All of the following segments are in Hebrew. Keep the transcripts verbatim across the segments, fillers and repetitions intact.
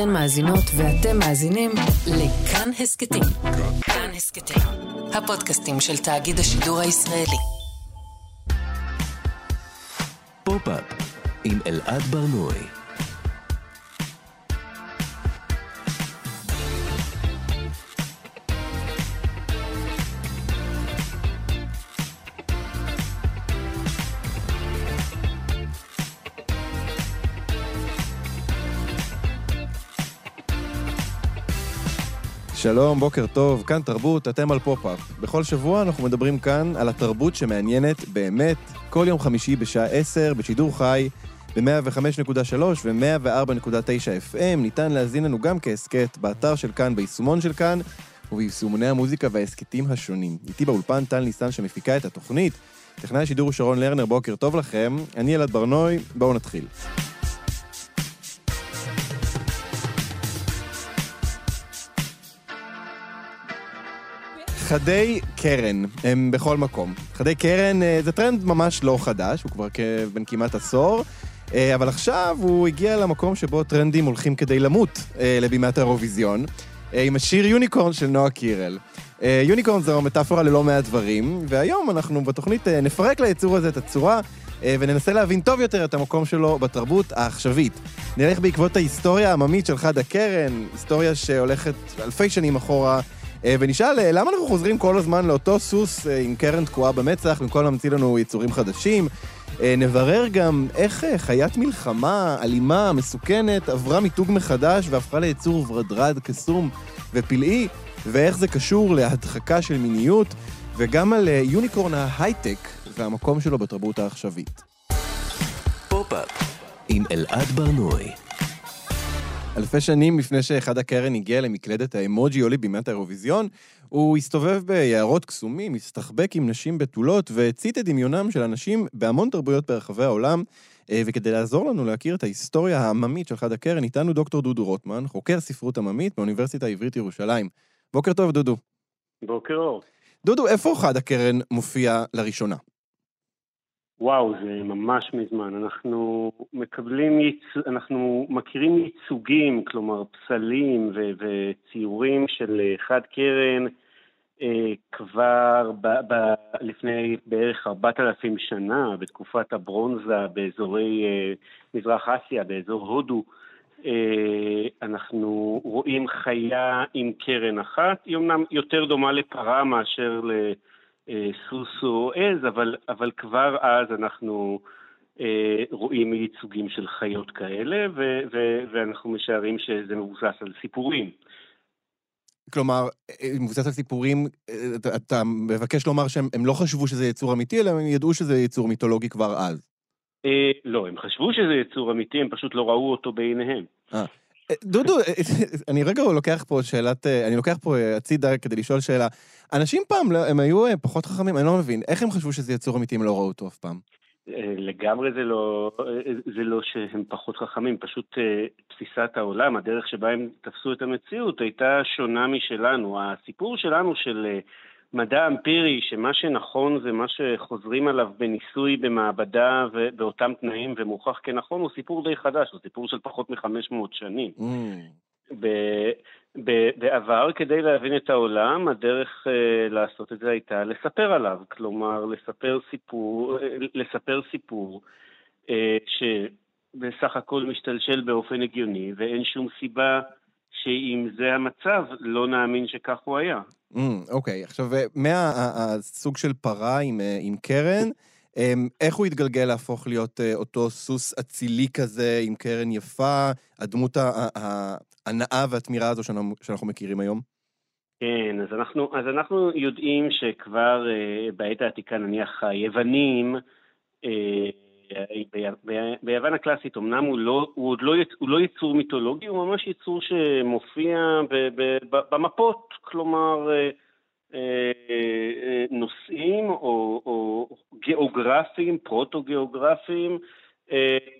אתן מאזינות ואתם מאזינים לכאן הסקטים. כאן הסקטים, הפודקאסטים של תאגיד השידור הישראלי. פופ-אפ עם אלעד בר-נוי. שלום, בוקר טוב, כאן תרבות, אתם על פופ-אפ. בכל שבוע אנחנו מדברים כאן על התרבות שמעניינת באמת, כל יום חמישי בשעה עשר, בשידור חי, ב-מאה וחמש נקודה שלוש ו-מאה וארבע נקודה תשע אף אם, ניתן להזין לנו גם כעסקט באתר של כאן, ביישומון של כאן, וביישומוני המוזיקה והעסקטים השונים. איתי באולפן טן לי סאן שמפיקה את התוכנית, טכנאי השידור שרון לרנר, בוקר טוב לכם, אני אלעד בר-נוי, בואו נתחיל. חדי קרן, הם בכל מקום. חדי קרן זה טרנד ממש לא חדש, הוא כבר בין כמעט עשור, אבל עכשיו הוא הגיע למקום שבו טרנדים הולכים כדי למות לבימת האירוויזיון, עם השיר יוניקורן של נועה קירל. יוניקורן זו מטאפורה ללא מעט דברים, והיום אנחנו בתוכנית נפרק ליצור הזה את הצורה, וננסה להבין טוב יותר את המקום שלו בתרבות העכשווית. נלך בעקבות ההיסטוריה העממית של חד הקרן, היסטוריה שהולכת אלפי שנים אחורה, ונשאל, למה אנחנו חוזרים כל הזמן לאותו סוס עם קרן תקועה במצח, במקום להמציא לנו יצורים חדשים? נברר גם איך חיית מלחמה, אלימה, מסוכנת, עברה מיתוג מחדש והפכה ליצור ורדרד, קסום ופלאי, ואיך זה קשור להדחקה של מיניות, וגם על יוניקורן ההייטק והמקום שלו בתרבות העכשווית. פופ-אפ עם אלעד בר-נוי. אלפי שנים לפני שאחד הקרן הגיע למקלדת האמוג'י או לבימת האירוויזיון, הוא הסתובב ביערות קסומים, הסתחבק עם נשים בתולות, והציט את דמיונם של אנשים בהמון תרבויות ברחבי העולם, וכדי לעזור לנו להכיר את ההיסטוריה העממית של אחד הקרן, איתנו דוקטור דודו רוטמן, חוקר ספרות עממית באוניברסיטה העברית ירושלים. בוקר טוב, דודו. בוקר אור. דודו, איפה אחד הקרן מופיע לראשונה? וואו, זה ממש מזמן. אנחנו מקבלים, ייצ... אנחנו מכירים ייצוגים, כלומר פסלים ו... וציורים של חד קרן אה, כבר ב... ב... לפני בערך ארבעת אלפים שנה, בתקופת הברונזה, באזורי אה, מזרח אסיה, באזור הודו. אה, אנחנו רואים חיה עם קרן אחת, היא אומנם יותר דומה לפרה מאשר ל... סוסו עז, אבל, אבל כבר אז אנחנו אה, רואים ייצוגים של חיות כאלה, ו, ו, ואנחנו משערים שזה מבוסס על סיפורים. כלומר, מבוסס על סיפורים, אתה, אתה מבקש לומר שהם הם לא חשבו שזה יצור אמיתי, אלא הם ידעו שזה יצור מיתולוגי כבר אז. אה, לא, הם חשבו שזה יצור אמיתי, הם פשוט לא ראו אותו בעיניהם. אה. דודו, אני רגע לוקח פה שאלת, אני לוקח פה הצידה כדי לשאול שאלה. אנשים פעם, הם היו פחות חכמים, אני לא מבין, איך הם חשבו שזה יצור אמיתי אם לא ראו אותו אף פעם? לגמרי זה לא, זה לא שהם פחות חכמים, פשוט תפיסת העולם, הדרך שבה הם תפסו את המציאות, הייתה שונה משלנו. הסיפור שלנו של מדע אמפירי, שמה שנכון זה מה שחוזרים עליו בניסוי, במעבדה ובאותם תנאים ומוכח כנכון, הוא סיפור די חדש, הוא סיפור של פחות מ-חמש מאות שנים. Mm. ב- ב- בעבר, כדי להבין את העולם, הדרך uh, לעשות את זה הייתה לספר עליו, כלומר לספר סיפור, לספר סיפור uh, שבסך הכל משתלשל באופן הגיוני, ואין שום סיבה שאם זה המצב, לא נאמין שכך הוא היה. אוקיי, עכשיו, מהסוג של פרה עם קרן, איך הוא התגלגל להפוך להיות אותו סוס אצילי כזה, עם קרן יפה, הדמות הנאה והתמירה הזו שאנחנו מכירים היום? כן, אז אנחנו, אז אנחנו יודעים שכבר בעת העתיקה, נניח, היוונים, ביוון הקלאסית, אמנם הוא, לא, הוא עוד לא, הוא לא יצור מיתולוגי, הוא ממש יצור שמופיע ב, ב, ב, במפות, כלומר נושאים או, או גיאוגרפים, פרוטו-גיאוגרפים,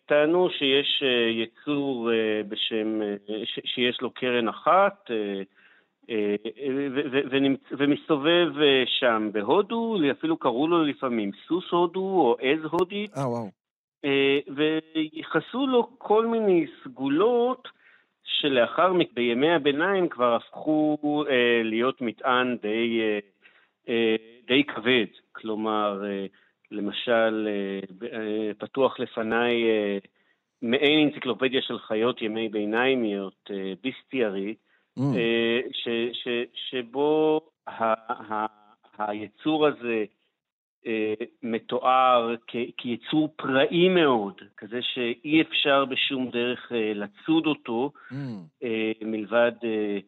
טענו שיש יצור בשם, שיש לו קרן אחת, ומסתובב שם בהודו, אפילו קראו לו לפעמים סוס הודו או עז הודית, ויחסו לו כל מיני סגולות שלאחר מכן בימי הביניים כבר הפכו אה, להיות מטען די, אה, אה, די כבד, כלומר, אה, למשל, אה, אה, פתוח לפניי אה, מעין אנציקלופדיה של חיות ימי ביניימיות, אה, ביסטיירי, mm. אה, ש, ש, שבו ה, ה, היצור הזה אה, מתואר כ, כיצור פראי מאוד, כזה שאי אפשר בשום דרך אה, לצוד אותו, mm. אה, מלבד אה,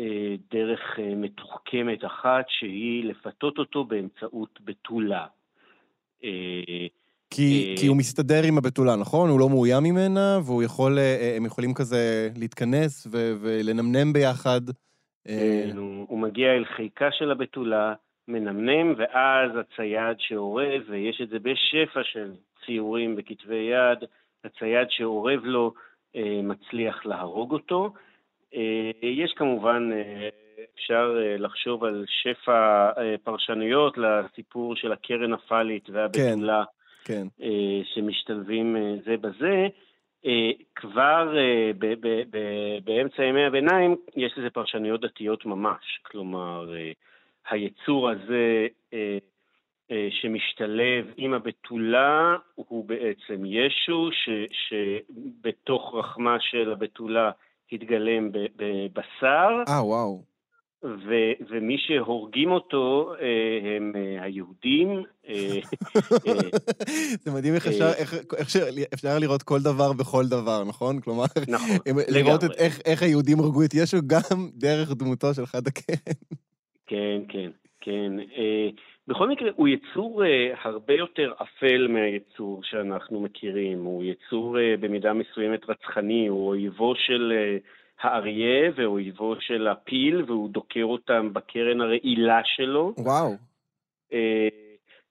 אה, דרך אה, מתוחכמת אחת, שהיא לפתות אותו באמצעות בתולה. אה, כי, כי הוא מסתדר עם הבתולה, נכון? הוא לא מאוים ממנה, והוא יכול, הם יכולים כזה להתכנס ו, ולנמנם ביחד. הוא, הוא מגיע אל חיקה של הבתולה, מנמנם, ואז הצייד שעורב, ויש את זה בשפע של ציורים בכתבי יד, הצייד שעורב לו מצליח להרוג אותו. יש כמובן, אפשר לחשוב על שפע פרשנויות לסיפור של הקרן הפלית והבתולה, כן. כן. שמשתלבים זה בזה, כבר באמצע ימי הביניים יש לזה פרשנויות דתיות ממש, כלומר, היצור הזה שמשתלב עם הבתולה, הוא בעצם ישו, שבתוך רחמה של הבתולה התגלם בבשר. אה, וואו. ומי שהורגים אותו הם היהודים. זה מדהים איך אפשר לראות כל דבר בכל דבר, נכון? כלומר, לראות איך היהודים הרגו את ישו גם דרך דמותו של חד הקן. כן, כן, כן. בכל מקרה, הוא יצור הרבה יותר אפל מהיצור שאנחנו מכירים. הוא יצור במידה מסוימת רצחני, הוא אויבו של האריה ואויבו של הפיל, והוא דוקר אותם בקרן הרעילה שלו. וואו. אה,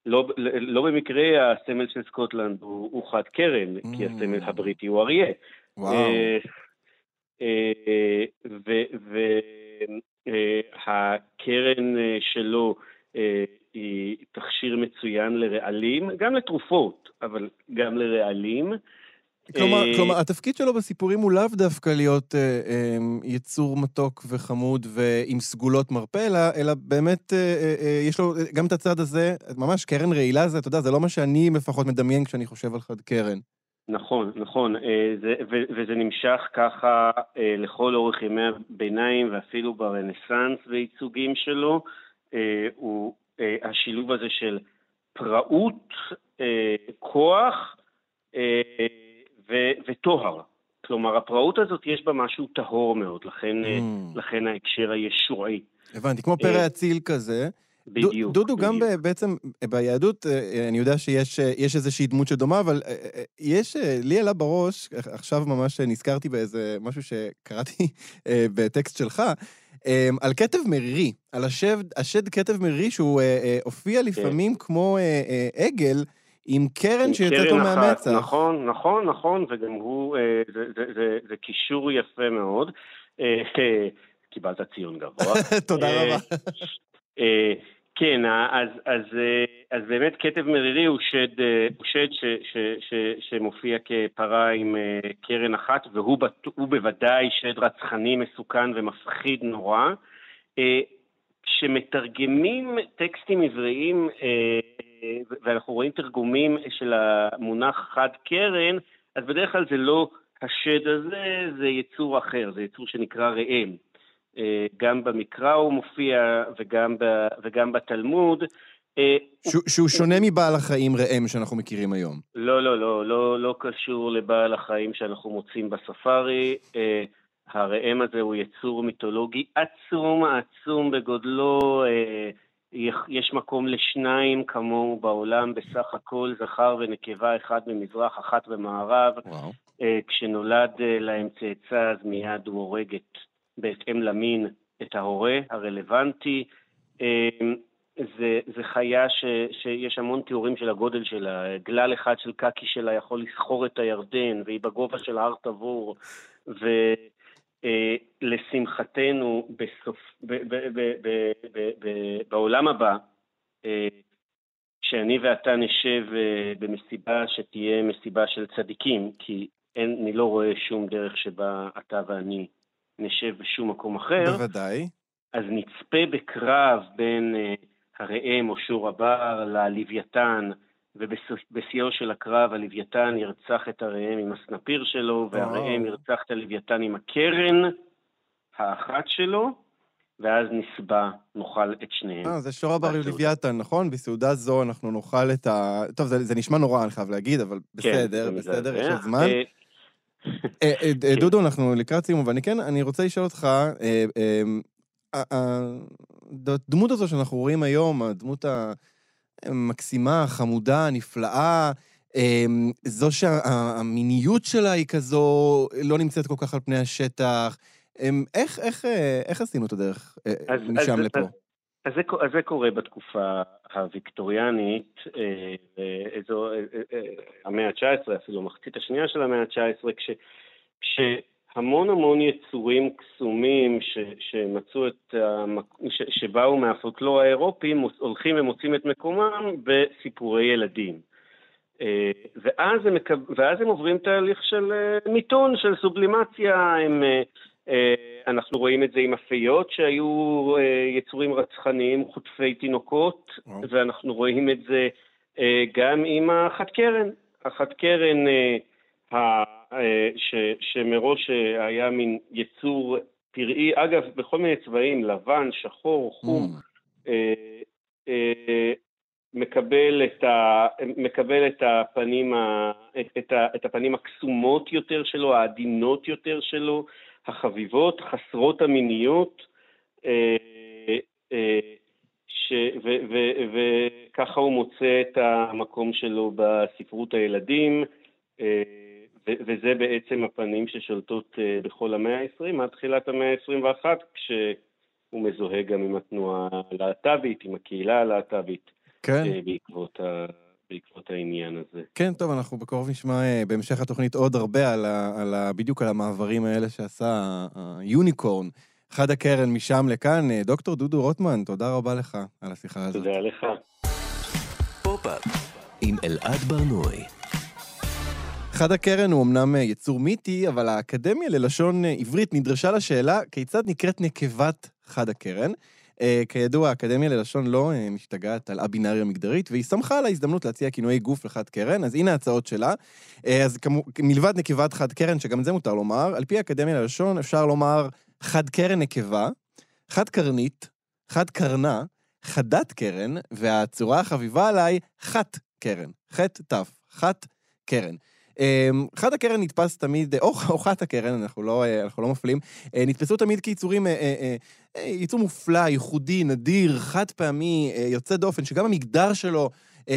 לא, לא במקרה הסמל של סקוטלנד הוא, הוא חד קרן, mm. כי הסמל הבריטי הוא אריה. וואו. אה, אה, והקרן אה, שלו אה, היא תכשיר מצוין לרעלים, גם לתרופות, אבל גם לרעלים. כלומר, כלומר, התפקיד שלו בסיפורים הוא לאו דווקא להיות אה, אה, יצור מתוק וחמוד ועם סגולות מרפא, אלא, אלא באמת אה, אה, יש לו גם את הצד הזה, ממש קרן רעילה זה, אתה יודע, זה לא מה שאני לפחות מדמיין כשאני חושב על חד קרן. נכון, נכון, אה, זה, ו, וזה נמשך ככה אה, לכל אורך ימי הביניים ואפילו ברנסנס וייצוגים שלו, אה, הוא אה, השילוב הזה של פרעות, אה, כוח, אה, וטוהר. כלומר, הפרעות הזאת יש בה משהו טהור מאוד, לכן, mm. לכן ההקשר הישועי. הבנתי, כמו פרע אציל כזה. בדיוק. דודו, בדיוק. גם בעצם, ביהדות, אני יודע שיש יש איזושהי דמות שדומה, אבל יש, לי עלה בראש, עכשיו ממש נזכרתי באיזה משהו שקראתי בטקסט שלך, על כתב מרירי, על השד, השד כתב מרירי, שהוא הופיע לפעמים כמו עגל, עם קרן שיוצאת לו מהמצח. נכון, נכון, נכון, וגם הוא, זה, זה, זה, זה קישור יפה מאוד. קיבלת ציון גבוה. תודה רבה. כן, אז, אז, אז באמת כתב מרירי הוא שד, הוא שד ש, ש, ש, שמופיע כפרה עם קרן אחת, והוא בוודאי שד רצחני מסוכן ומפחיד נורא. כשמתרגמים טקסטים עבריים, ואנחנו רואים תרגומים של המונח חד קרן, אז בדרך כלל זה לא השד הזה, זה יצור אחר, זה יצור שנקרא ראם. גם במקרא הוא מופיע, וגם, ב, וגם בתלמוד. שהוא, שהוא שונה מבעל החיים ראם שאנחנו מכירים היום. לא, לא, לא, לא, לא קשור לבעל החיים שאנחנו מוצאים בספארי. הראם הזה הוא יצור מיתולוגי עצום, עצום בגודלו, יש מקום לשניים כמוהו בעולם, בסך הכל זכר ונקבה, אחד במזרח, אחת במערב. כשנולד להם צאצא, אז מיד הוא הורג בהתאם למין את ההורה הרלוונטי. זה, זה חיה ש, שיש המון תיאורים של הגודל שלה, גלל אחד של קקי שלה יכול לסחור את הירדן, והיא בגובה של הר תבור, ו... לשמחתנו בעולם הבא, שאני ואתה נשב במסיבה שתהיה מסיבה של צדיקים, כי אין, אני לא רואה שום דרך שבה אתה ואני נשב בשום מקום אחר. בוודאי. אז נצפה בקרב בין הראם או שור הבר ללוויתן, ובשיאו של הקרב הלוויתן ירצח את הראם עם הסנפיר שלו, והראם ירצח את הלוויתן עם הקרן האחת שלו, ואז נסבע, נאכל את שניהם. אה, זה שור הבר ולוויתן, נכון? בסעודה זו אנחנו נאכל את ה... טוב, זה, זה נשמע נורא, אני חייב להגיד, אבל בסדר, כן, בסדר, יש עוד זמן. דודו, אנחנו לקראת סיום, ואני כן, אני רוצה לשאול אותך... הדמות הזו שאנחנו רואים היום, הדמות המקסימה, החמודה, הנפלאה, זו שהמיניות שלה היא כזו, לא נמצאת כל כך על פני השטח. איך, איך, איך עשינו את הדרך משם לפה? אז זה קורה בתקופה הוויקטוריאנית, זו המאה ה-תשע עשרה, אפילו מחצית השנייה של המאה ה-תשע עשרה, כש... המון המון יצורים קסומים ש, שמצאו את המק... ש, שבאו מהפולקלור האירופי, הולכים ומוצאים את מקומם בסיפורי ילדים. ואז הם, ואז הם עוברים תהליך של מיתון, של סובלימציה. הם, אנחנו רואים את זה עם הפיות, שהיו יצורים רצחניים, חוטפי תינוקות, ואנחנו רואים את זה גם עם החד קרן. החד קרן... ש, שמראש היה מין יצור פראי, אגב, בכל מיני צבעים, לבן, שחור, חום, mm. אה, אה, מקבל את ה, מקבל את הפנים ה, את, את, ה, את הפנים הקסומות יותר שלו, העדינות יותר שלו, החביבות, חסרות המיניות, אה, אה, ש, ו, ו, ו, וככה הוא מוצא את המקום שלו בספרות הילדים, אה, וזה בעצם הפנים ששולטות בכל המאה ה-עשרים, עד תחילת המאה ה-עשרים ואחת, כשהוא מזוהה גם עם התנועה הלהט"בית, עם הקהילה הלהט"בית, כן. בעקבות, ה... בעקבות העניין הזה. כן, טוב, אנחנו בקרוב נשמע בהמשך התוכנית עוד הרבה על ה... על ה... בדיוק על המעברים האלה שעשה היוניקורן, חד הקרן משם לכאן. דוקטור דודו רוטמן, תודה רבה לך על השיחה הזאת. תודה לך. פופ-אפ עם אלעד בר-נוי. חד הקרן הוא אמנם יצור מיתי, אבל האקדמיה ללשון עברית נדרשה לשאלה כיצד נקראת נקבת חד הקרן. כידוע, האקדמיה ללשון לא משתגעת על הבינאריה מגדרית, והיא שמחה על ההזדמנות להציע כינויי גוף לחד קרן, אז הנה ההצעות שלה. אז מלבד נקבת חד קרן, שגם זה מותר לומר, על פי האקדמיה ללשון אפשר לומר חד קרן נקבה, חד קרנית, חד קרנה, חדת קרן, והצורה החביבה עליי, חת קרן, חת תף, חת קרן. חד הקרן נתפס תמיד, או חת הקרן, אנחנו לא, אנחנו לא מפלים, נתפסו תמיד כיצורים, ייצור מופלא, ייחודי, נדיר, חד פעמי, יוצא דופן, שגם המגדר שלו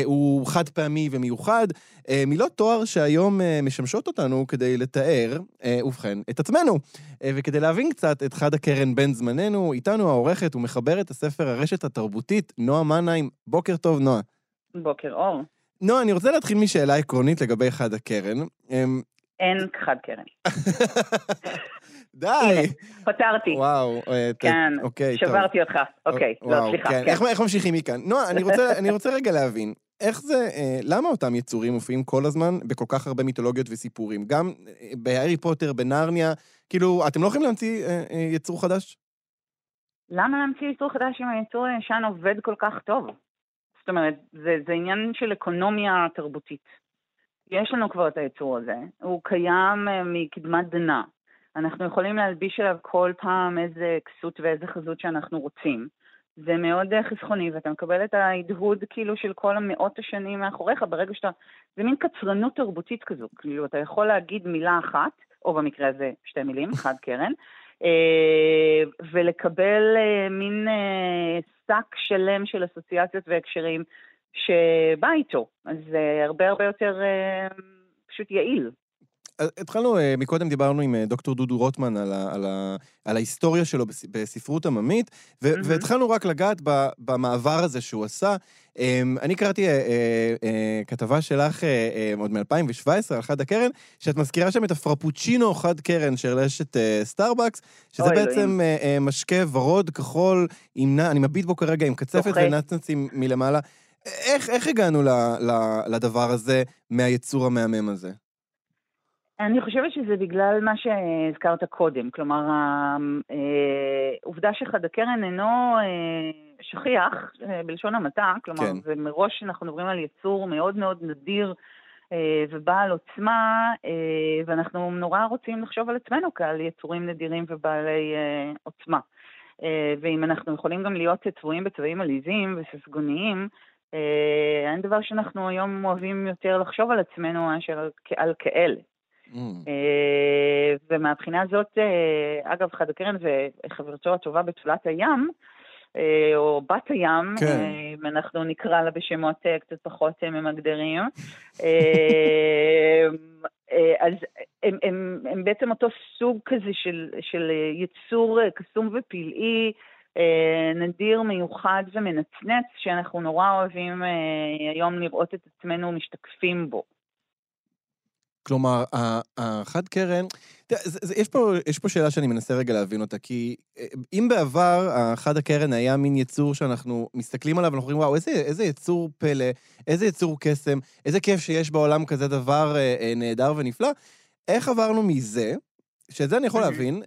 הוא חד פעמי ומיוחד, מילות תואר שהיום משמשות אותנו כדי לתאר, ובכן, את עצמנו. וכדי להבין קצת את חד הקרן בן זמננו, איתנו העורכת ומחברת הספר הרשת התרבותית, נועה מנהים. בוקר טוב, נועה. בוקר אור. נו, אני רוצה להתחיל משאלה עקרונית לגבי חד הקרן. אין חד קרן. די. פתרתי. וואו. כן, שברתי אותך. אוקיי, לא, סליחה. איך ממשיכים מכאן? נו, אני רוצה רגע להבין, איך זה, למה אותם יצורים מופיעים כל הזמן בכל כך הרבה מיתולוגיות וסיפורים? גם בהארי פוטר, בנרניה, כאילו, אתם לא יכולים להמציא יצור חדש? למה להמציא יצור חדש אם היצור הישן עובד כל כך טוב? זאת אומרת, זה, זה עניין של אקונומיה תרבותית. יש לנו כבר את היצור הזה, הוא קיים מקדמת דנה. אנחנו יכולים להלביש עליו כל פעם איזה כסות ואיזה חזות שאנחנו רוצים. זה מאוד חסכוני, ואתה מקבל את ההדהוד כאילו של כל המאות השנים מאחוריך, ברגע שאתה... זה מין קצרנות תרבותית כזו, כאילו אתה יכול להגיד מילה אחת, או במקרה הזה שתי מילים, חד קרן, ולקבל מין שק שלם של אסוציאציות והקשרים שבא איתו. אז זה הרבה הרבה יותר פשוט יעיל. התחלנו, מקודם דיברנו עם דוקטור דודו רוטמן על, ה, על, ה, על ההיסטוריה שלו בספרות עממית, ו- mm-hmm. והתחלנו רק לגעת במעבר הזה שהוא עשה. אני קראתי כתבה שלך עוד מ-אלפיים שבע עשרה על חד הקרן, שאת מזכירה שם את הפרפוצ'ינו חד קרן של רשת סטארבקס, שזה בעצם משקה ורוד כחול, אני מביט בו כרגע עם קצפת ונצנצים מלמעלה. איך הגענו לדבר הזה מהיצור המהמם הזה? אני חושבת שזה בגלל מה שהזכרת קודם, כלומר, העובדה שחד הקרן אינו שכיח, בלשון המעטה, כלומר, כן. ומראש אנחנו מדברים על יצור מאוד מאוד נדיר ובעל עוצמה, ואנחנו נורא רוצים לחשוב על עצמנו כעל יצורים נדירים ובעלי עוצמה. ואם אנחנו יכולים גם להיות צבועים בצבעים עליזים וססגוניים, אין דבר שאנחנו היום אוהבים יותר לחשוב על עצמנו על כאלה. ומהבחינה הזאת, אגב, חד הקרן וחברתו הטובה בתולת הים, או בת הים, אנחנו נקרא לה בשמות קצת פחות ממגדרים, אז הם בעצם אותו סוג כזה של יצור קסום ופלאי, נדיר, מיוחד ומנצנץ, שאנחנו נורא אוהבים היום לראות את עצמנו משתקפים בו. כלומר, החד קרן, יש פה, יש פה שאלה שאני מנסה רגע להבין אותה, כי אם בעבר החד הקרן היה מין יצור שאנחנו מסתכלים עליו, ואנחנו אומרים, וואו, איזה, איזה יצור פלא, איזה יצור קסם, איזה כיף שיש בעולם כזה דבר נהדר ונפלא, איך עברנו מזה, שאת זה אני יכול להבין,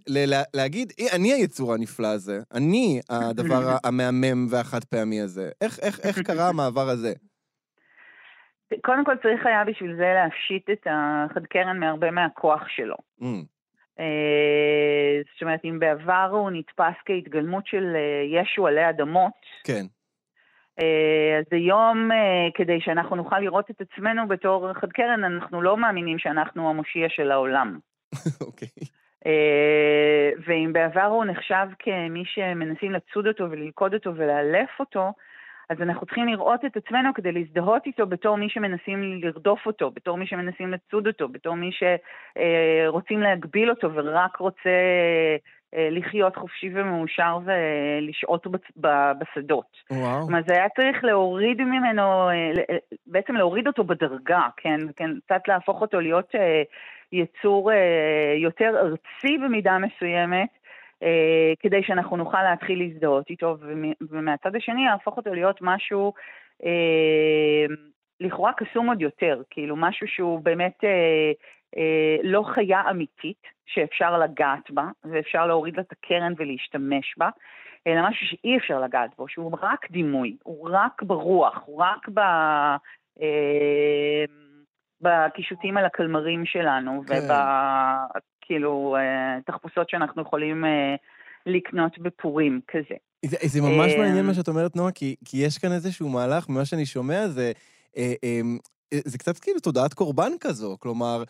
להגיד, אני היצור הנפלא הזה, אני הדבר המאמם והחד פעמי הזה. איך, איך, איך קרה המעבר הזה? קודם כל צריך היה בשביל זה להפשיט את החד קרן מהרבה מהכוח שלו. Mm. זאת אומרת, אם בעבר הוא נתפס כהתגלמות של ישו עלי אדמות, כן. אז היום, כדי שאנחנו נוכל לראות את עצמנו בתור חד קרן, אנחנו לא מאמינים שאנחנו המושיע של העולם. אוקיי. ואם בעבר הוא נחשב כמי שמנסים לצוד אותו וללכוד אותו ולאלף אותו, אז אנחנו צריכים לראות את עצמנו כדי להזדהות איתו בתור מי שמנסים לרדוף אותו, בתור מי שמנסים לצוד אותו, בתור מי שרוצים להגביל אותו ורק רוצה לחיות חופשי ומאושר ולשעות בשדות. וואו. זאת אומרת, זה היה צריך להוריד ממנו, בעצם להוריד אותו בדרגה, כן? כן, קצת להפוך אותו להיות יצור יותר ארצי במידה מסוימת, כדי שאנחנו נוכל להתחיל להזדהות איתו, ומהצד השני להפוך אותו להיות משהו לכאורה קסום עוד יותר, כאילו משהו שהוא באמת לא חיה אמיתית, שאפשר לגעת בה, ואפשר להוריד לה את הקרן ולהשתמש בה, אלא משהו שאי אפשר לגעת בו, שהוא רק דימוי, הוא רק ברוח, הוא רק ב... בקישוטים על הקלמרים שלנו, ובכאילו תחפושות שאנחנו יכולים לקנות בפורים כזה. זה ממש מעניין מה שאת אומרת, נועה, כי יש כאן איזשהו מהלך, ממה שאני שומע, זה קצת כאילו תודעת קורבן כזו, כלומר,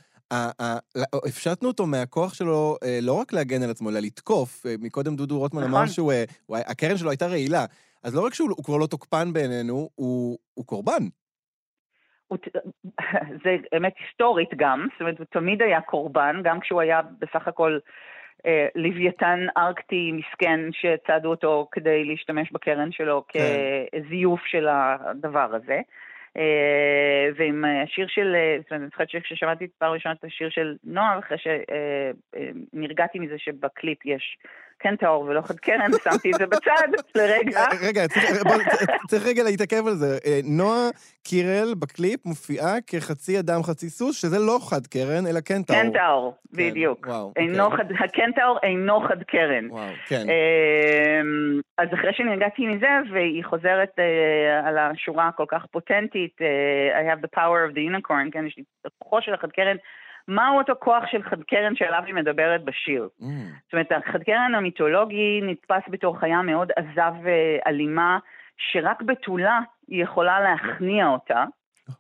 הפשטנו אותו מהכוח שלו לא רק להגן על עצמו, אלא לתקוף. מקודם דודו רוטמן אמר שהקרן שלו הייתה רעילה, אז לא רק שהוא כבר לא תוקפן בעינינו, הוא קורבן. זה אמת היסטורית גם, זאת אומרת, הוא תמיד היה קורבן, גם כשהוא היה בסך הכל אה, לוויתן ארקטי מסכן שצעדו אותו כדי להשתמש בקרן שלו כזיוף של הדבר הזה. אה, ועם השיר של, זאת אומרת, אני חושבת ששמעתי את פעם ראשונה את השיר של נוער, אחרי שנרגעתי מזה שבקליפ יש קן תאור ולא חד קרן, שמתי את זה בצד לרגע. רגע, צריך רגע להתעכב על זה. נועה קירל בקליפ מופיעה כחצי אדם חצי סוס, שזה לא חד קרן, אלא קן תאור. קן תאור, בדיוק. הקן תאור אינו חד קרן. אז אחרי שנרגעתי מזה, והיא חוזרת על השורה הכל כך פוטנטית, I have the power of the unicorn, כן, יש לי הכוח של החד קרן, מהו אותו כוח של חד קרן שעליו היא מדברת בשיר? Mm. זאת אומרת, החד קרן המיתולוגי נתפס בתור חיה מאוד עזה ואלימה, שרק בתולה היא יכולה להכניע אותה. Oh.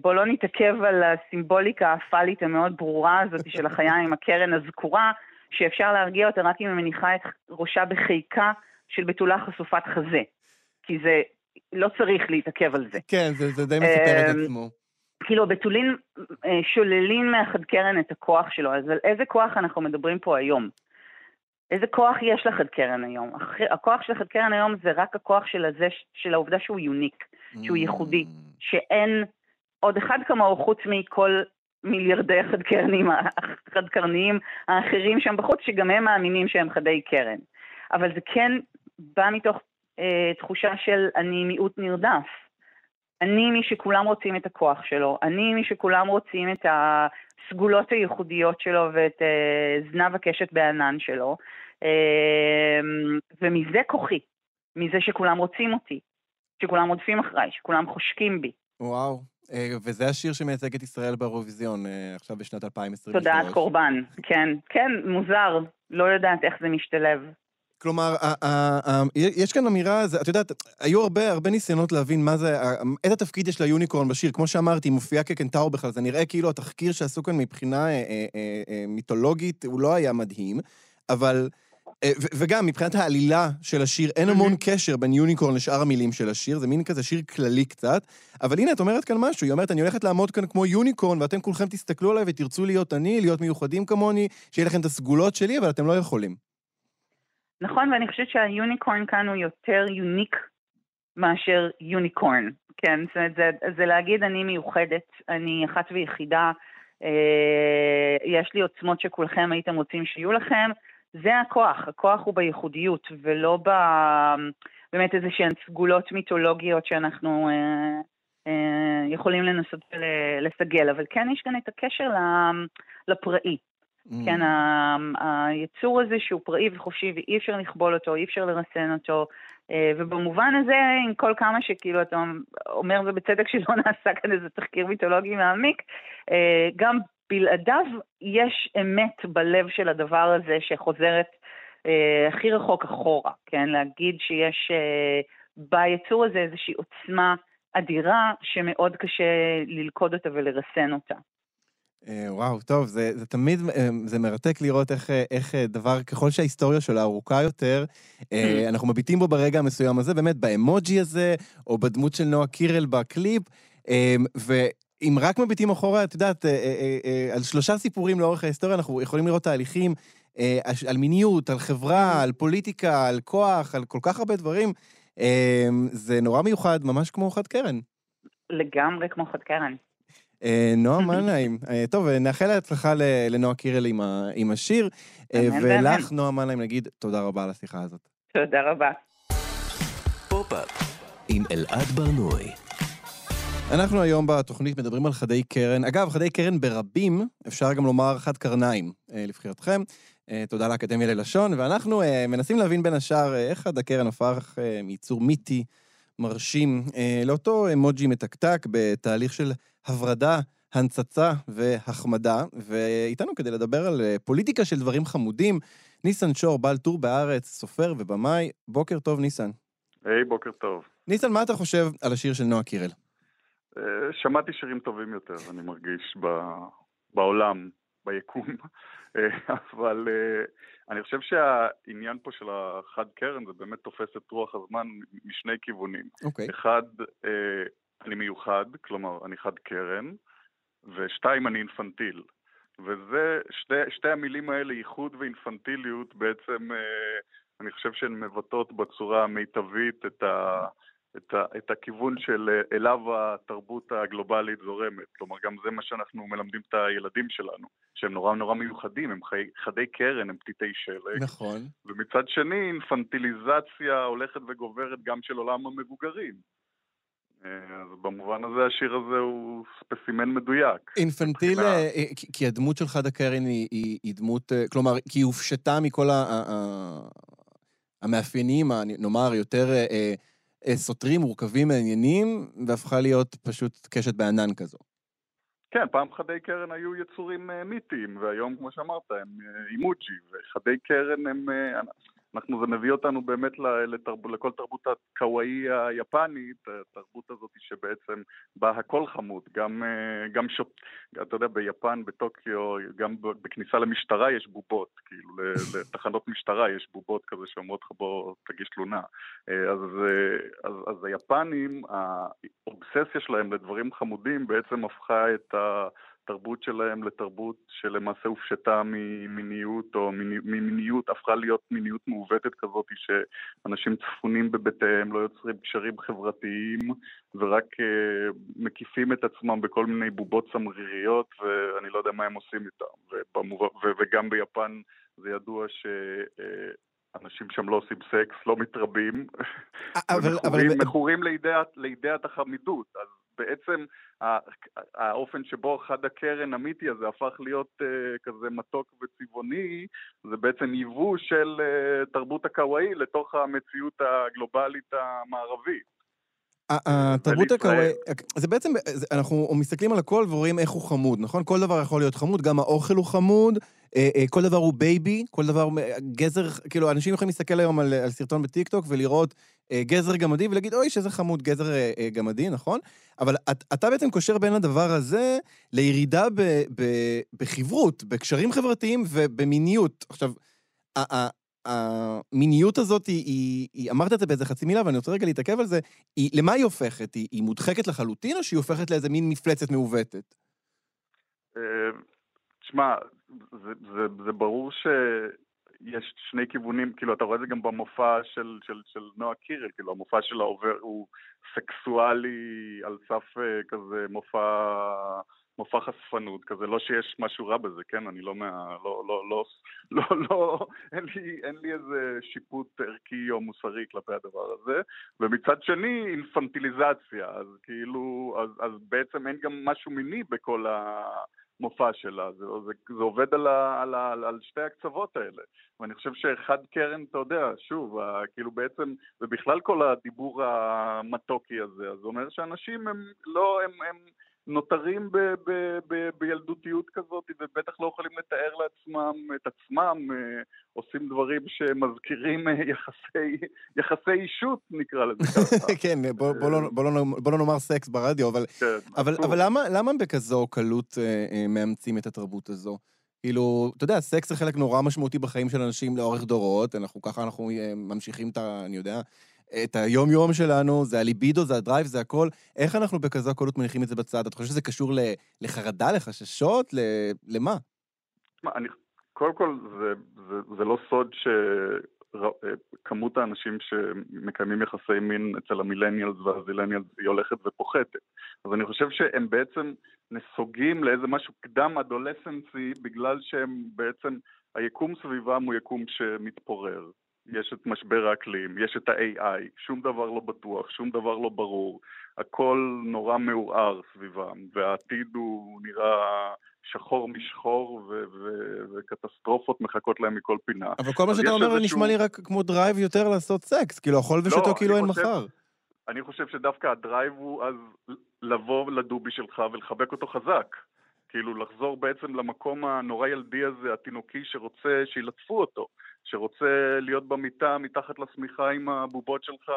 בוא לא נתעכב על הסימבוליקה הפלית המאוד ברורה הזאת של החיה עם הקרן הזכורה, שאפשר להרגיע אותה רק אם היא מניחה את ראשה בחיקה של בתולה חשופת חזה. כי זה לא צריך להתעכב על זה. כן, זה, זה די מספר את עצמו. כאילו, הבתולים שוללים מהחד קרן את הכוח שלו, אז על איזה כוח אנחנו מדברים פה היום? איזה כוח יש לחד קרן היום? הכוח של החד קרן היום זה רק הכוח של, הזה, של העובדה שהוא יוניק, שהוא ייחודי, שאין עוד אחד כמוהו חוץ מכל מיליארדי החד קרנים, החד קרניים האחרים שם בחוץ, שגם הם מאמינים שהם חדי קרן. אבל זה כן בא מתוך אה, תחושה של אני מיעוט נרדף. אני מי שכולם רוצים את הכוח שלו, אני מי שכולם רוצים את הסגולות הייחודיות שלו ואת uh, זנב הקשת בענן שלו, uh, ומזה כוחי, מזה שכולם רוצים אותי, שכולם עודפים אחריי, שכולם חושקים בי. וואו, וזה השיר שמייצג את ישראל באירוויזיון, עכשיו בשנת אלפיים עשרים ושלוש. תודעת קורבן, כן, כן, מוזר, לא יודעת איך זה משתלב. כלומר, יש כאן אמירה, את יודעת, היו הרבה, הרבה ניסיונות להבין מה זה, איזה תפקיד יש ליוניקורן בשיר, כמו שאמרתי, מופיעה כקנטאור בכלל, זה נראה כאילו התחקיר שעשו כאן מבחינה מיתולוגית, הוא לא היה מדהים, אבל, וגם מבחינת העלילה של השיר, אין המון קשר בין יוניקורן לשאר המילים של השיר, זה מין כזה שיר כללי קצת, אבל הנה, את אומרת כאן משהו, היא אומרת, אני הולכת לעמוד כאן כמו יוניקורן, ואתם כולכם תסתכלו עליי ותרצו להיות אני, להיות מיוחדים כמוני, שיהיה לכם את הסגולות שלי, אבל אתם לא יכולים. נכון, ואני חושבת שהיוניקורן כאן הוא יותר יוניק מאשר יוניקורן, כן? זאת אומרת, זה, זה להגיד אני מיוחדת, אני אחת ויחידה, אה, יש לי עוצמות שכולכם הייתם רוצים שיהיו לכם, זה הכוח, הכוח הוא בייחודיות, ולא ב, באמת איזושהי סגולות מיתולוגיות שאנחנו אה, אה, יכולים לנסות לסגל, אבל כן יש כאן את הקשר לפראי. כן, היצור הזה שהוא פראי וחופשי ואי אפשר לכבול אותו, אי אפשר לרסן אותו, ובמובן הזה, עם כל כמה שכאילו אתה אומר זה בצדק שלא נעשה כאן איזה תחקיר מיתולוגי מעמיק, גם בלעדיו יש אמת בלב של הדבר הזה שחוזרת הכי רחוק אחורה, כן, להגיד שיש ביצור הזה איזושהי עוצמה אדירה שמאוד קשה ללכוד אותה ולרסן אותה. וואו, טוב, זה, זה תמיד, זה מרתק לראות איך, איך דבר, ככל שההיסטוריה שלה ארוכה יותר, אנחנו מביטים בו ברגע המסוים הזה, באמת באמוג'י הזה, או בדמות של נועה קירל בקליפ, ואם רק מביטים אחורה, את יודעת, על שלושה סיפורים לאורך ההיסטוריה, אנחנו יכולים לראות תהליכים על מיניות, על חברה, על פוליטיקה, על כוח, על כל כך הרבה דברים, זה נורא מיוחד, ממש כמו חד קרן. לגמרי כמו חד קרן. נועה מנהים, טוב, נאחל הצלחה לנועה קירל עם השיר, ולך נועה מנהים נגיד תודה רבה על השיחה הזאת. תודה רבה. פופ-אפ עם אלעד בר-נוי. אנחנו היום בתוכנית מדברים על חדי קרן, אגב, חדי קרן ברבים, אפשר גם לומר חד קרניים לבחירתכם, תודה לאקדמיה ללשון, ואנחנו מנסים להבין בין השאר איך חד הקרן הפך מייצור מיתי, מרשים לאותו אמוג'י מתקתק בתהליך של הברדה, הנצצה והחמדה, ואיתנו כדי לדבר על פוליטיקה של דברים חמודים, ניסן שור, בעל טור בארץ, סופר ובמאי. בוקר טוב, ניסן. היי, בוקר טוב. ניסן, מה אתה חושב על השיר של נועה קירל? שמעתי שירים טובים יותר, אני מרגיש בעולם, ביקום, אבל אני חושב שהעניין פה של החד קרן זה באמת תופס את רוח הזמן משני כיוונים. Okay. אחד, אני מיוחד, כלומר אני חד קרן, ושתיים, אני אינפנטיל. וזה, שתי, שתי המילים האלה, ייחוד ואינפנטיליות, בעצם אני חושב שהן מבטאות בצורה המיטבית את ה... את, ה, את הכיוון של אליו התרבות הגלובלית זורמת. כלומר, גם זה מה שאנחנו מלמדים את הילדים שלנו, שהם נורא נורא מיוחדים, הם חי, חדי קרן, הם פתיתי שלג. נכון. ומצד שני, אינפנטיליזציה הולכת וגוברת גם של עולם המבוגרים. אז במובן הזה, השיר הזה הוא ספסימן מדויק. אינפנטיל, כי, כי הדמות של חד הקרן היא, היא, היא דמות, כלומר, כי היא הופשטה מכל ה, ה, ה, המאפיינים, נאמר, יותר... סותרים, מורכבים, מעניינים, והפכה להיות פשוט קשת בענן כזו. כן, פעם חדי קרן היו יצורים מיתיים, והיום, כמו שאמרת, הם אימוג'י, וחדי קרן הם... אנחנו, זה מביא אותנו באמת לתרב, לכל תרבות הקוואי היפנית, התרבות הזאת שבעצם בה הכל חמוד, גם, גם שופ... אתה יודע, ביפן, בטוקיו, גם בכניסה למשטרה יש בובות, כאילו, לתחנות משטרה יש בובות כזה שאומרות לך, בוא תגיש תלונה. אז, אז, אז היפנים, האובססיה שלהם לדברים חמודים בעצם הפכה את ה... התרבות שלהם לתרבות שלמעשה הופשטה ממיניות, או ממיניות הפכה להיות מיניות מעוותת כזאת שאנשים צפונים בביתיהם, לא יוצרים קשרים חברתיים ורק uh, מקיפים את עצמם בכל מיני בובות סמריריות ואני לא יודע מה הם עושים איתם. ובמובן, ו- וגם ביפן זה ידוע ש... Uh, אנשים שם לא עושים סקס, לא מתרבים, ומכורים לידיעת החמידות, אז בעצם האופן שבו חד הקרן אמיתי הזה הפך להיות כזה מתוק וצבעוני, זה בעצם ייבוא של תרבות הקוואי לתוך המציאות הגלובלית המערבית. התרבות הקוואי, זה בעצם, אנחנו מסתכלים על הכל ורואים איך הוא חמוד, נכון? כל דבר יכול להיות חמוד, גם האוכל הוא חמוד, כל דבר הוא בייבי, כל דבר גזר, כאילו, אנשים יכולים להסתכל היום על, על סרטון בטיקטוק ולראות גזר גמדי, ולהגיד, אוי, שזה חמוד, גזר גמדי, נכון? אבל את, אתה בעצם קושר בין הדבר הזה לירידה ב, ב, בחברות, בקשרים חברתיים ובמיניות. עכשיו, ה- ה- המיניות הזאת, היא, היא, היא, אמרת את זה באיזה חצי מילה, ואני רוצה רגע להתעכב על זה, היא, למה היא הופכת? היא, היא מודחקת לחלוטין, או שהיא הופכת לאיזה מין מפלצת מעוותת? תשמע, זה, זה, זה ברור שיש שני כיוונים, כאילו אתה רואה את זה גם במופע של, של, של נועה קירל, כאילו המופע שלה עובר, הוא סקסואלי על סף כזה מופע, מופע חשפנות, כזה, לא שיש משהו רע בזה, כן? אני לא מה, לא, לא, לא, לא, לא, אין לי, אין לי איזה שיפוט ערכי או מוסרי כלפי הדבר הזה, ומצד שני, אינפנטיליזציה, אז כאילו, אז, אז בעצם אין גם משהו מיני בכל ה... מופע שלה, זה, זה, זה עובד על, ה, על, ה, על שתי הקצוות האלה, ואני חושב שאחד קרן, אתה יודע, שוב, ה, כאילו בעצם, ובכלל כל הדיבור המתוקי הזה, אז זה אומר שאנשים הם לא, הם, הם נותרים ב, ב, ב, בילדותיות כזאת, ובטח לא יכולים לתאר לעצמם, את עצמם, עושים דברים שמזכירים יחסי, יחסי אישות, נקרא לזה. כן, בוא, בוא, לא, בוא, לא, בוא לא נאמר סקס ברדיו, אבל, כן, אבל, אבל למה, למה בכזו קלות אה, מאמצים את התרבות הזו? כאילו, אתה יודע, סקס זה חלק נורא משמעותי בחיים של אנשים לאורך דורות, אנחנו, ככה אנחנו ממשיכים את ה... אני יודע... את היום-יום שלנו, זה הליבידו, זה הדרייב, זה הכל. איך אנחנו בכזו קולות מניחים את זה בצד? אתה חושב שזה קשור לחרדה, לחששות? למה? קודם כל, זה לא סוד שכמות האנשים שמקיימים יחסי מין אצל המילניאלס והזילניאלס היא הולכת ופוחתת. אז אני חושב שהם בעצם נסוגים לאיזה משהו קדם אדולסנסי, בגלל שהם בעצם, היקום סביבם הוא יקום שמתפורר. יש את משבר האקלים, יש את ה-איי איי, שום דבר לא בטוח, שום דבר לא ברור, הכל נורא מעורער סביבם, והעתיד הוא נראה שחור משחור, ו- ו- וקטסטרופות מחכות להם מכל פינה. אבל כל מה שאתה אומר איזשהו... נשמע לי רק כמו דרייב יותר לעשות סקס, כאילו החול ושתו לא, כאילו אין חושב... מחר. אני חושב שדווקא הדרייב הוא אז לבוא לדובי שלך ולחבק אותו חזק. כאילו לחזור בעצם למקום הנורא ילדי הזה, התינוקי שרוצה שילטפו אותו, שרוצה להיות במיטה מתחת לסמיכה עם הבובות שלך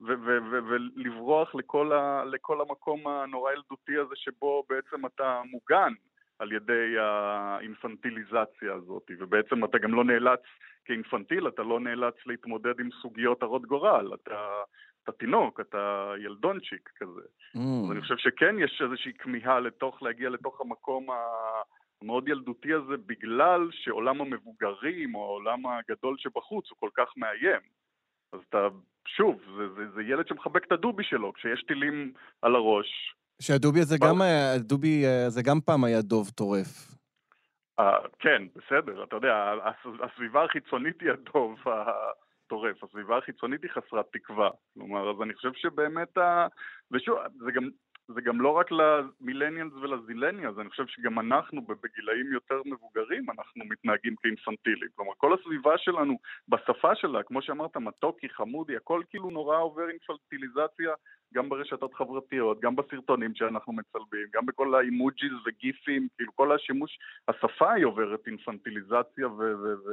ולברוח לכל, ה- לכל המקום הנורא ילדותי הזה שבו בעצם אתה מוגן על ידי האינפנטיליזציה הזאת, ובעצם אתה גם לא נאלץ כאינפנטיל, אתה לא נאלץ להתמודד עם סוגיות הרות גורל, אתה... אתה תינוק, אתה ילדונצ'יק כזה. Mm. אז אני חושב שכן יש איזושהי כמיהה לתוך, להגיע לתוך המקום המאוד ילדותי הזה, בגלל שעולם המבוגרים או העולם הגדול שבחוץ הוא כל כך מאיים. אז אתה, שוב, זה, זה, זה ילד שמחבק את הדובי שלו, כשיש טילים על הראש. שהדובי הזה, גם, הדובי הזה גם פעם היה דוב טורף. 아, כן, בסדר, אתה יודע, הסביבה החיצונית היא הדוב ה... טורף, הסביבה החיצונית היא חסרת תקווה, כלומר, אז אני חושב שבאמת, ה... ושוב, זה גם, זה גם לא רק למילניאלס ולזילניאלס, אני חושב שגם אנחנו בגילאים יותר מבוגרים, אנחנו מתנהגים כאינפנטילים, כלומר, כל הסביבה שלנו, בשפה שלה, כמו שאמרת, מתוקי, חמודי, הכל כאילו נורא עובר אינפנטיליזציה, גם ברשתות חברתיות, גם בסרטונים שאנחנו מצלבים, גם בכל האימוג'יז וגיפים, כאילו כל השימוש, השפה היא עוברת אינפנטיליזציה ו... ו... ו...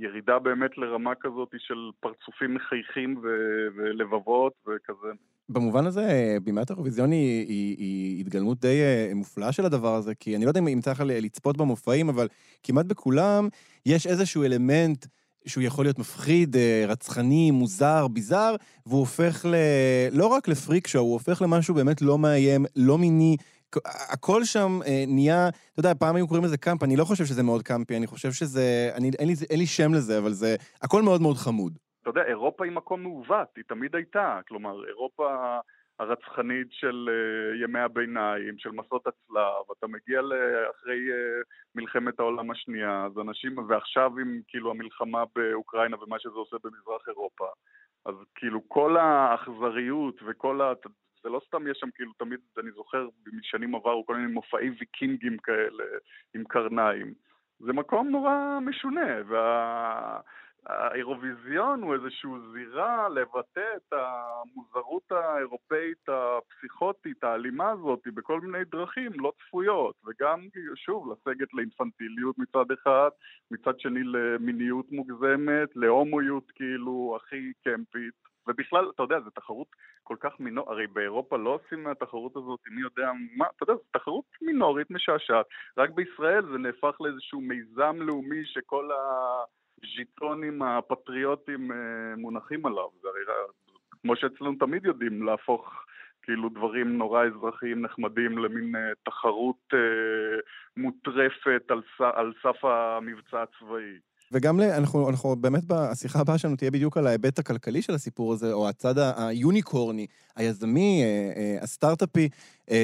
ירידה באמת לרמה כזאת של פרצופים מחייכים ו- ולבבות וכזה. במובן הזה, בימת האירוויזיון היא, היא, היא התגלמות די מופלאה של הדבר הזה, כי אני לא יודע אם צריך לצפות במופעים, אבל כמעט בכולם יש איזשהו אלמנט שהוא יכול להיות מפחיד, רצחני, מוזר, ביזר, והוא הופך ל... לא רק לפריק שואו, הוא הופך למשהו באמת לא מאיים, לא מיני, הכל שם נהיה, אתה יודע, פעם היו קוראים לזה קאמפ, אני לא חושב שזה מאוד קאמפי, אני חושב שזה, אני, אין לי, אין לי שם לזה, אבל זה, הכל מאוד מאוד חמוד. אתה יודע, אירופה היא מקום מעוות, היא תמיד הייתה, כלומר, אירופה הרצחנית של ימי הביניים, של מסעות הצלב, אתה מגיע לאחרי מלחמת העולם השנייה, אז אנשים, ועכשיו עם כאילו המלחמה באוקראינה ומה שזה עושה במזרח אירופה, אז כאילו כל האכזריות וכל ה... זה לא סתם יש שם, כאילו תמיד, אני זוכר, משנים עברו כל מיני מופעי ויקינגים כאלה, עם קרניים. זה מקום נורא משונה, וה... האירוויזיון הוא איזושהי זירה לבטא את המוזרות האירופאית הפסיכוטית, האלימה הזאת, בכל מיני דרכים לא צפויות, וגם שוב לסגת לאינפנטיליות מצד אחד, מצד שני למיניות מוגזמת, להומויות כאילו הכי קמפית, ובכלל, אתה יודע, זו תחרות כל כך מינורית, הרי באירופה לא עושים מהתחרות הזאת, מי יודע מה, אתה יודע, זו תחרות מינורית משעשעת, רק בישראל זה נהפך לאיזשהו מיזם לאומי שכל ה... ז'יטונים הפטריוטים מונחים עליו, זה הרי כמו שאצלנו תמיד יודעים להפוך כאילו דברים נורא אזרחיים נחמדים למין תחרות מוטרפת על, על סף המבצע הצבאי. וגם אנחנו, אנחנו באמת בשיחה הבאה שלנו תהיה בדיוק על ההיבט הכלכלי של הסיפור הזה, או הצד היוניקורני, היזמי, הסטארט-אפי,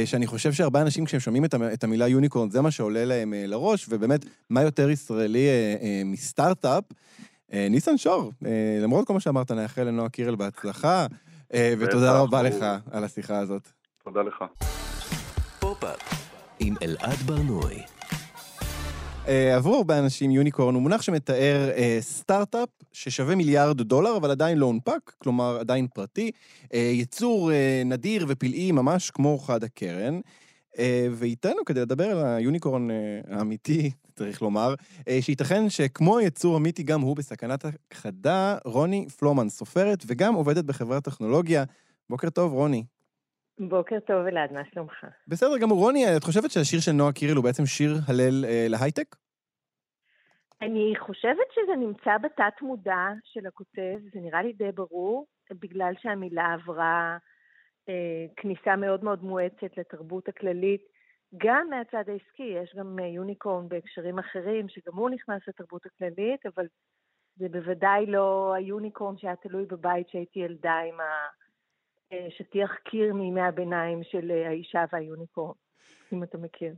שאני חושב שהרבה אנשים כשהם שומעים את המילה יוניקורן, זה מה שעולה להם לראש, ובאמת, מה יותר ישראלי מסטארט-אפ? ניסן שור, למרות כל מה שאמרת, נאחל לנועה קירל בהצלחה, ותודה רבה לך על השיחה הזאת. תודה לך. פופ-אפ עם אלעד בר-נוי. עבור הרבה אנשים, יוניקורן הוא מונח שמתאר סטארט-אפ ששווה מיליארד דולר, אבל עדיין לא הונפק, כלומר עדיין פרטי, יצור נדיר ופלאי ממש כמו חד הקרן, ואיתנו כדי לדבר על היוניקורן האמיתי, צריך לומר, שייתכן שכמו יצור אמיתי גם הוא בסכנת הכחדה, רוני פלומן סופרת וגם עובדת בחברת טכנולוגיה. בוקר טוב רוני. בוקר טוב אלעד, מה שלומך? בסדר גמור. רוני, את חושבת שהשיר של נועה קירל הוא בעצם שיר הלל אה, להייטק? אני חושבת שזה נמצא בתת מודע של הכותב, זה נראה לי די ברור, בגלל שהמילה עברה אה, כניסה מאוד מאוד מואצת לתרבות הכללית, גם מהצד העסקי, יש גם יוניקורן בהקשרים אחרים, שגם הוא נכנס לתרבות הכללית, אבל זה בוודאי לא היוניקורן שהיה תלוי בבית שהייתי ילדה עם ה... שתיח קיר מימי הביניים של האישה והיוניקורן, אם אתה מכיר.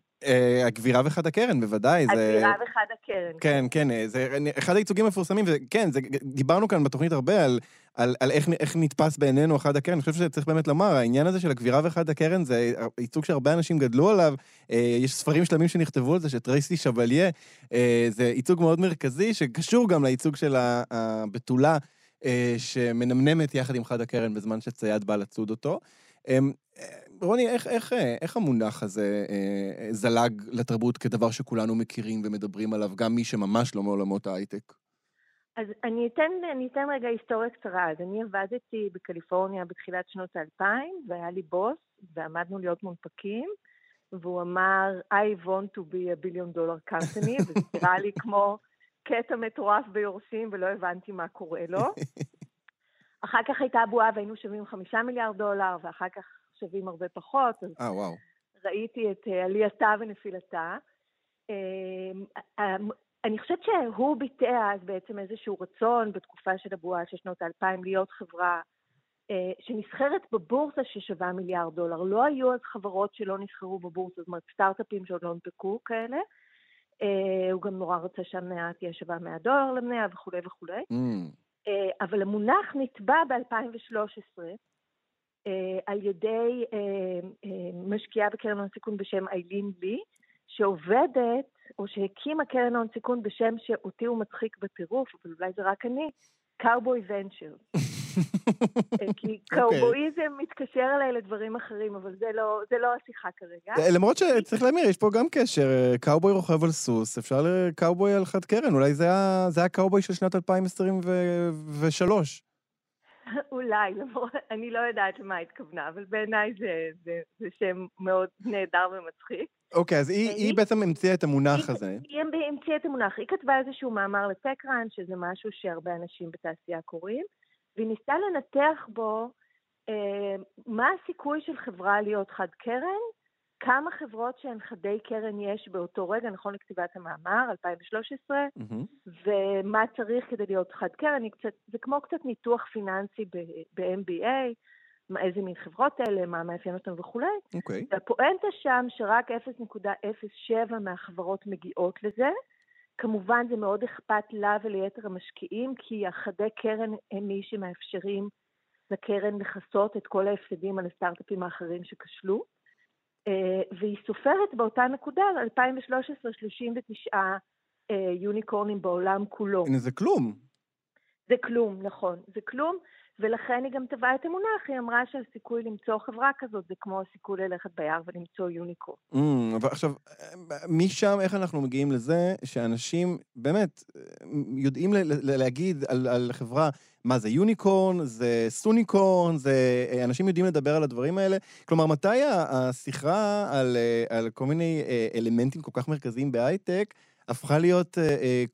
הגבירה וחד הקרן, בוודאי. הגבירה וחד הקרן. כן, כן, זה אחד הייצוגים המפורסמים, וכן, דיברנו כאן בתוכנית הרבה על איך נתפס בעינינו חד הקרן, אני חושב שצריך באמת לומר, העניין הזה של הגבירה וחד הקרן, זה ייצוג שהרבה אנשים גדלו עליו, יש ספרים שלמים שנכתבו על זה, שטרייסי שבליה, זה ייצוג מאוד מרכזי, שקשור גם לייצוג של הבתולה, שמנמנמת יחד עם חד הקרן בזמן שצייד בא לצוד אותו. רוני, איך, איך, איך המונח הזה זלג לתרבות כדבר שכולנו מכירים ומדברים עליו, גם מי שממש לא מעולמות ההייטק? אז אני אתן, אני אתן רגע היסטוריה קצרה. אז אני עבדתי בקליפורניה בתחילת שנות האלפיים, והיה לי בוס, ועמדנו להיות מונפקים, והוא אמר, I want to be a billion dollar company, וזה נראה לי כמו... קטע מטורף ביורשים, ולא הבנתי מה קורה לו. אחר כך הייתה הבועה, והיינו שווים חמישה מיליארד דולר, ואחר כך שווים הרבה פחות. אז oh, wow. ראיתי את עלייתה ונפילתה. אני חושבת שהוא ביטא אז בעצם איזשהו רצון, בתקופה של הבועה של שנות האלפיים, להיות חברה שנסחרת בבורסה ששווה מיליארד דולר. לא היו אז חברות שלא נסחרו בבורסה, זאת אומרת סטארט-אפים שעוד לא נפקו כאלה, הוא גם נורא רוצה שהמניה תהיה שווה מאה דולר למניה וכו' וכו'. אבל המונח נטבע ב-אלפיים ושלוש עשרה על ידי משקיעה בקרן הון סיכון בשם איילין בי, שעובדת או שהקימה קרן הון סיכון בשם שאותי הוא מצחיק בטירוף, אבל אולי זה רק אני, קאובוי ונצ'ר. כי קאובויזם מתקשר אליי לדברים אחרים, אבל זה לא, זה לא השיחה כרגע. למרות שצריך להמיר, יש פה גם קשר, קאובוי רוכב על סוס, אפשר לקאובוי על חד קרן, אולי זה הקאובוי של שנת אלפיים עשרים ושלוש. אולי, אני לא יודעת למה התכוונה, אבל בעיניי זה שם מאוד נהדר ומצחיק. אוקיי, אז היא בעצם המציאה את המונח הזה. היא המציאה את המונח, היא כתבה איזשהו מאמר לטקרן, שזה משהו שהרבה אנשים בתעשייה קוראים, והיא ניסתה לנתח בו אה, מה הסיכוי של חברה להיות חד קרן, כמה חברות שהן חדי קרן יש באותו רגע, נכון לכתיבת המאמר, אלפיים ושלוש עשרה, mm-hmm. ומה צריך כדי להיות חד קרן, זה כמו קצת ניתוח פיננסי ב-אם בי איי, איזה מין חברות האלה, מה מאפיין אותם וכו'. Okay. והפואנטה שם שרק אפס נקודה אפס שבע מהחברות מגיעות לזה. כמובן זה מאוד אכפת לה וליתר המשקיעים, כי החדי קרן הם מי שמאפשרים לקרן לחסות את כל ההפסדים על הסטארט-אפים האחרים שכשלו. והיא סופרת באותה נקודה, אלפיים ושלוש עשרה, שלושים ותשעה יוניקורנים בעולם כולו. הנה זה כלום. זה כלום, נכון. זה כלום, ולכן היא גם טבעה את המונח. היא אמרה שהסיכוי למצוא חברה כזאת זה כמו הסיכוי ללכת ביער ולמצוא יוניקורן. Mm, אבל עכשיו, משם איך אנחנו מגיעים לזה שאנשים באמת יודעים ל- ל- להגיד על, על חברה, מה זה יוניקורן, זה סוניקורן, זה... אנשים יודעים לדבר על הדברים האלה. כלומר, מתי השיחה על, על כל מיני אלמנטים כל כך מרכזיים בהייטק הפכה להיות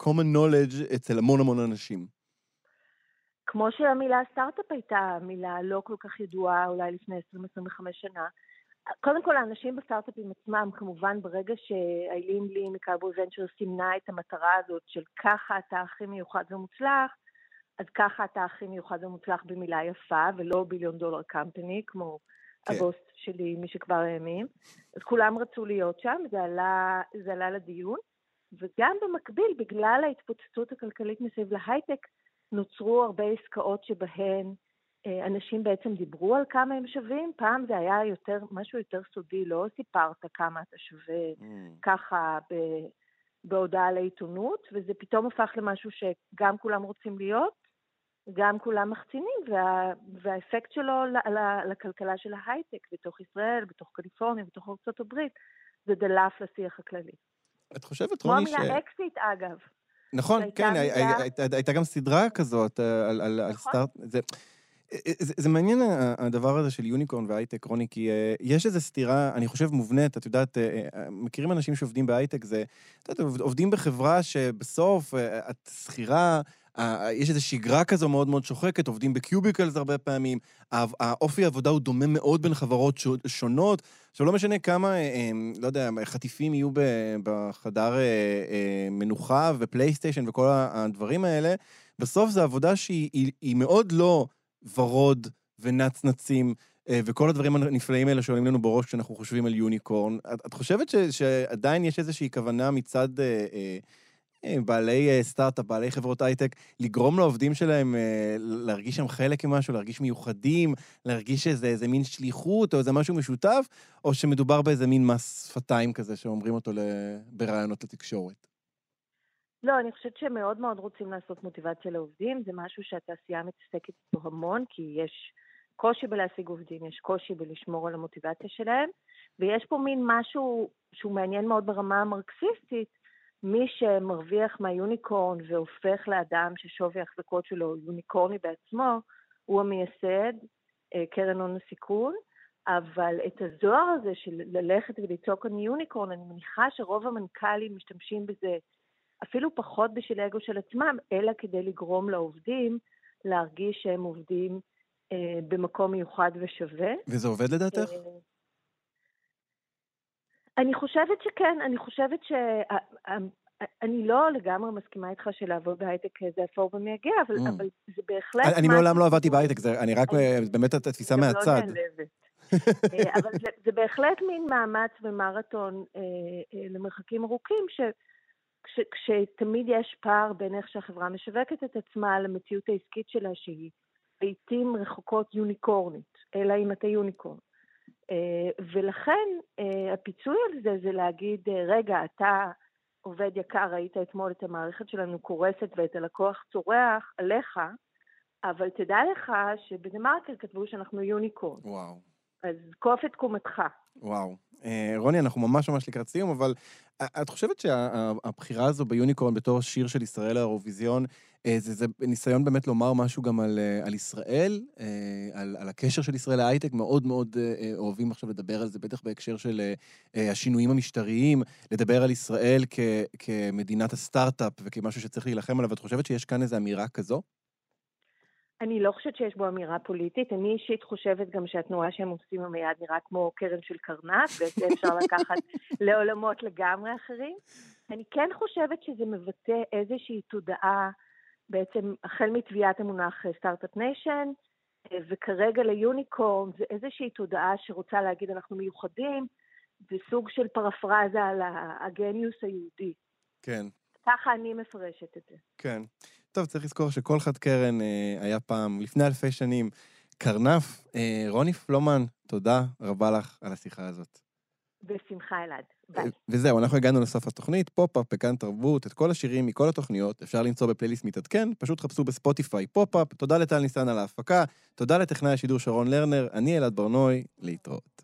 common knowledge אצל המון המון אנשים? כמו שהמילה סטארט-אפ הייתה מילה לא כל כך ידועה, אולי לפני עשרים עד עשרים וחמש שנה. קודם כל, האנשים בסטארט-אפים עצמם, כמובן ברגע שאיילין בי מקאובוי ונצ'ר סימנה את המטרה הזאת של ככה אתה הכי מיוחד ומוצלח, אז ככה אתה הכי מיוחד ומוצלח במילה יפה, ולא ביליון דולר קמפני, כמו כן. הבוס שלי, מי שכבר האמין. אז כולם רצו להיות שם, זה עלה, זה עלה לדיון. וגם במקביל, בגלל ההתפוצצות הכלכלית מסביב להייטק, נוצרו הרבה עסקאות שבהן אנשים בעצם דיברו על כמה הם שווים. פעם זה היה יותר, משהו יותר סודי, לא סיפרת כמה אתה שווה mm. ככה ב, בהודעה לעיתונות, וזה פתאום הופך למשהו שגם כולם רוצים להיות, גם כולם מחצינים, וה, והאפקט שלו ל, ל, לכלכלה של ההייטק, בתוך ישראל, בתוך קליפורניה, בתוך ארצות הברית, זה דלף לשיח הכללי. את חושבת, רוני, ש... כמו המילה אקסיט, אגב. נכון, כן, הייתה גם סדרה כזאת על סטארט... זה מעניין הדבר הזה של יוניקורן והייטק, רוני, כי יש איזו סתירה, אני חושב, מובנית, את יודעת, מכירים אנשים שעובדים בהייטק, זה, את יודעת, עובדים בחברה שבסוף את סחירה, יש איזו שגרה כזו מאוד מאוד שוחקת, עובדים בקיוביקלס הרבה פעמים, האופי העבודה הוא דומה מאוד בין חברות שונות, עכשיו לא משנה כמה, לא יודע, חטיפים יהיו בחדר מנוחה ופלייסטיישן וכל הדברים האלה, בסוף זו עבודה שהיא מאוד לא ורוד ונצנצים, וכל הדברים הנפלאים האלה שעולים לנו בראש כשאנחנו חושבים על יוניקורן. את חושבת שעדיין יש איזושהי כוונה מצד... בעלי סטארט-אפ, בעלי חברות הייטק, לגרום לעובדים שלהם להרגיש שם חלק ממשהו, להרגיש מיוחדים, להרגיש איזה מין שליחות או איזה משהו משותף, או שמדובר באיזה מין מס שפתיים כזה שאומרים אותו ברעיונות לתקשורת? לא, אני חושבת שהם מאוד מאוד רוצים לעשות מוטיבציה לעובדים, זה משהו שהתעשייה מתעסקת בו המון, כי יש קושי בלהשיג עובדים, יש קושי בלשמור על המוטיבציה שלהם, ויש פה מין משהו שהוא מעניין מאוד ברמה המרקסיסטית, מי שמרוויח מהיוניקורן והופך לאדם ששווי החזקות שלו יוניקורני בעצמו, הוא המייסד, קרן הון הסיכון, אבל את הזוהר הזה של ללכת וליצוק על יוניקורן, אני מניחה שרוב המנכ"לים משתמשים בזה אפילו פחות בשביל האגו של עצמם, אלא כדי לגרום לעובדים להרגיש שהם עובדים אה, במקום מיוחד ושווה. וזה עובד לדעתך? אה, אני חושבת שכן, אני חושבת שאני לא לגמרי מסכימה איתך שלעבוד בהייטק זה אפור ומייגע, אבל זה בהחלט... אני מעולם לא עבדתי בהייטק, אני רק באמת את התפיסה מהצד. אבל זה בהחלט מין מאמץ ומרתון למרחקים ארוכים, כשתמיד יש פער בין איך שהחברה משווקת את עצמה למציאות העסקית שלה, שהיא לעתים רחוקות יוניקורנית, אלא אם אתה יוניקורן. ולכן הפיצוי על זה זה להגיד, רגע, אתה עובד יקר, ראית אתמול את המערכת שלנו קורסת ואת הלקוח צורח עליך, אבל תדע לך שבדמרקר כתבו שאנחנו יוניקורן. וואו. אז קוף את קומתך. וואו. רוני, אנחנו ממש ממש לקראת סיום, אבל את חושבת שהבחירה הזו ביוניקורן בתור שיר של ישראל לאירוויזיון, זה, זה ניסיון באמת לומר משהו גם על, על ישראל, על, על הקשר של ישראל להייטק, מאוד מאוד אוהבים עכשיו לדבר על זה, בטח בהקשר של השינויים המשטריים, לדבר על ישראל כ, כמדינת הסטארט-אפ וכמשהו שצריך להילחם עליו. את חושבת שיש כאן איזו אמירה כזו? אני לא חושבת שיש בו אמירה פוליטית, אני אישית חושבת גם שהתנועה שהם עושים עם היד נראה כמו קרן של קרנף, וזה אפשר לקחת לעולמות לגמרי אחרים. אני כן חושבת שזה מבטא איזושהי תודעה, בעצם החל מתביעת המונח סטארט-אפ ניישן, וכרגע ליוניקורן זה איזושהי תודעה שרוצה להגיד אנחנו מיוחדים, זה סוג של פרפרזה על הגניוס היהודי. כן. ככה אני מפרשת את זה. כן. טוב, צריך לזכור שכל חד קרן היה פעם, לפני אלפי שנים, קרנף. רוני פלומן, תודה רבה לך על השיחה הזאת. בשמחה אלעד. ביי. וזהו, אנחנו הגענו לסוף התוכנית, פופ-אפ, בכאן תרבות, את כל השירים מכל התוכניות, אפשר למצוא בפלייליסט מתעדכן, פשוט חפשו בספוטיפיי פופ-אפ, תודה לטל ניסן על ההפקה, תודה לטכנאי השידור שרון לרנר, אני אלעד בר-נוי, להתראות.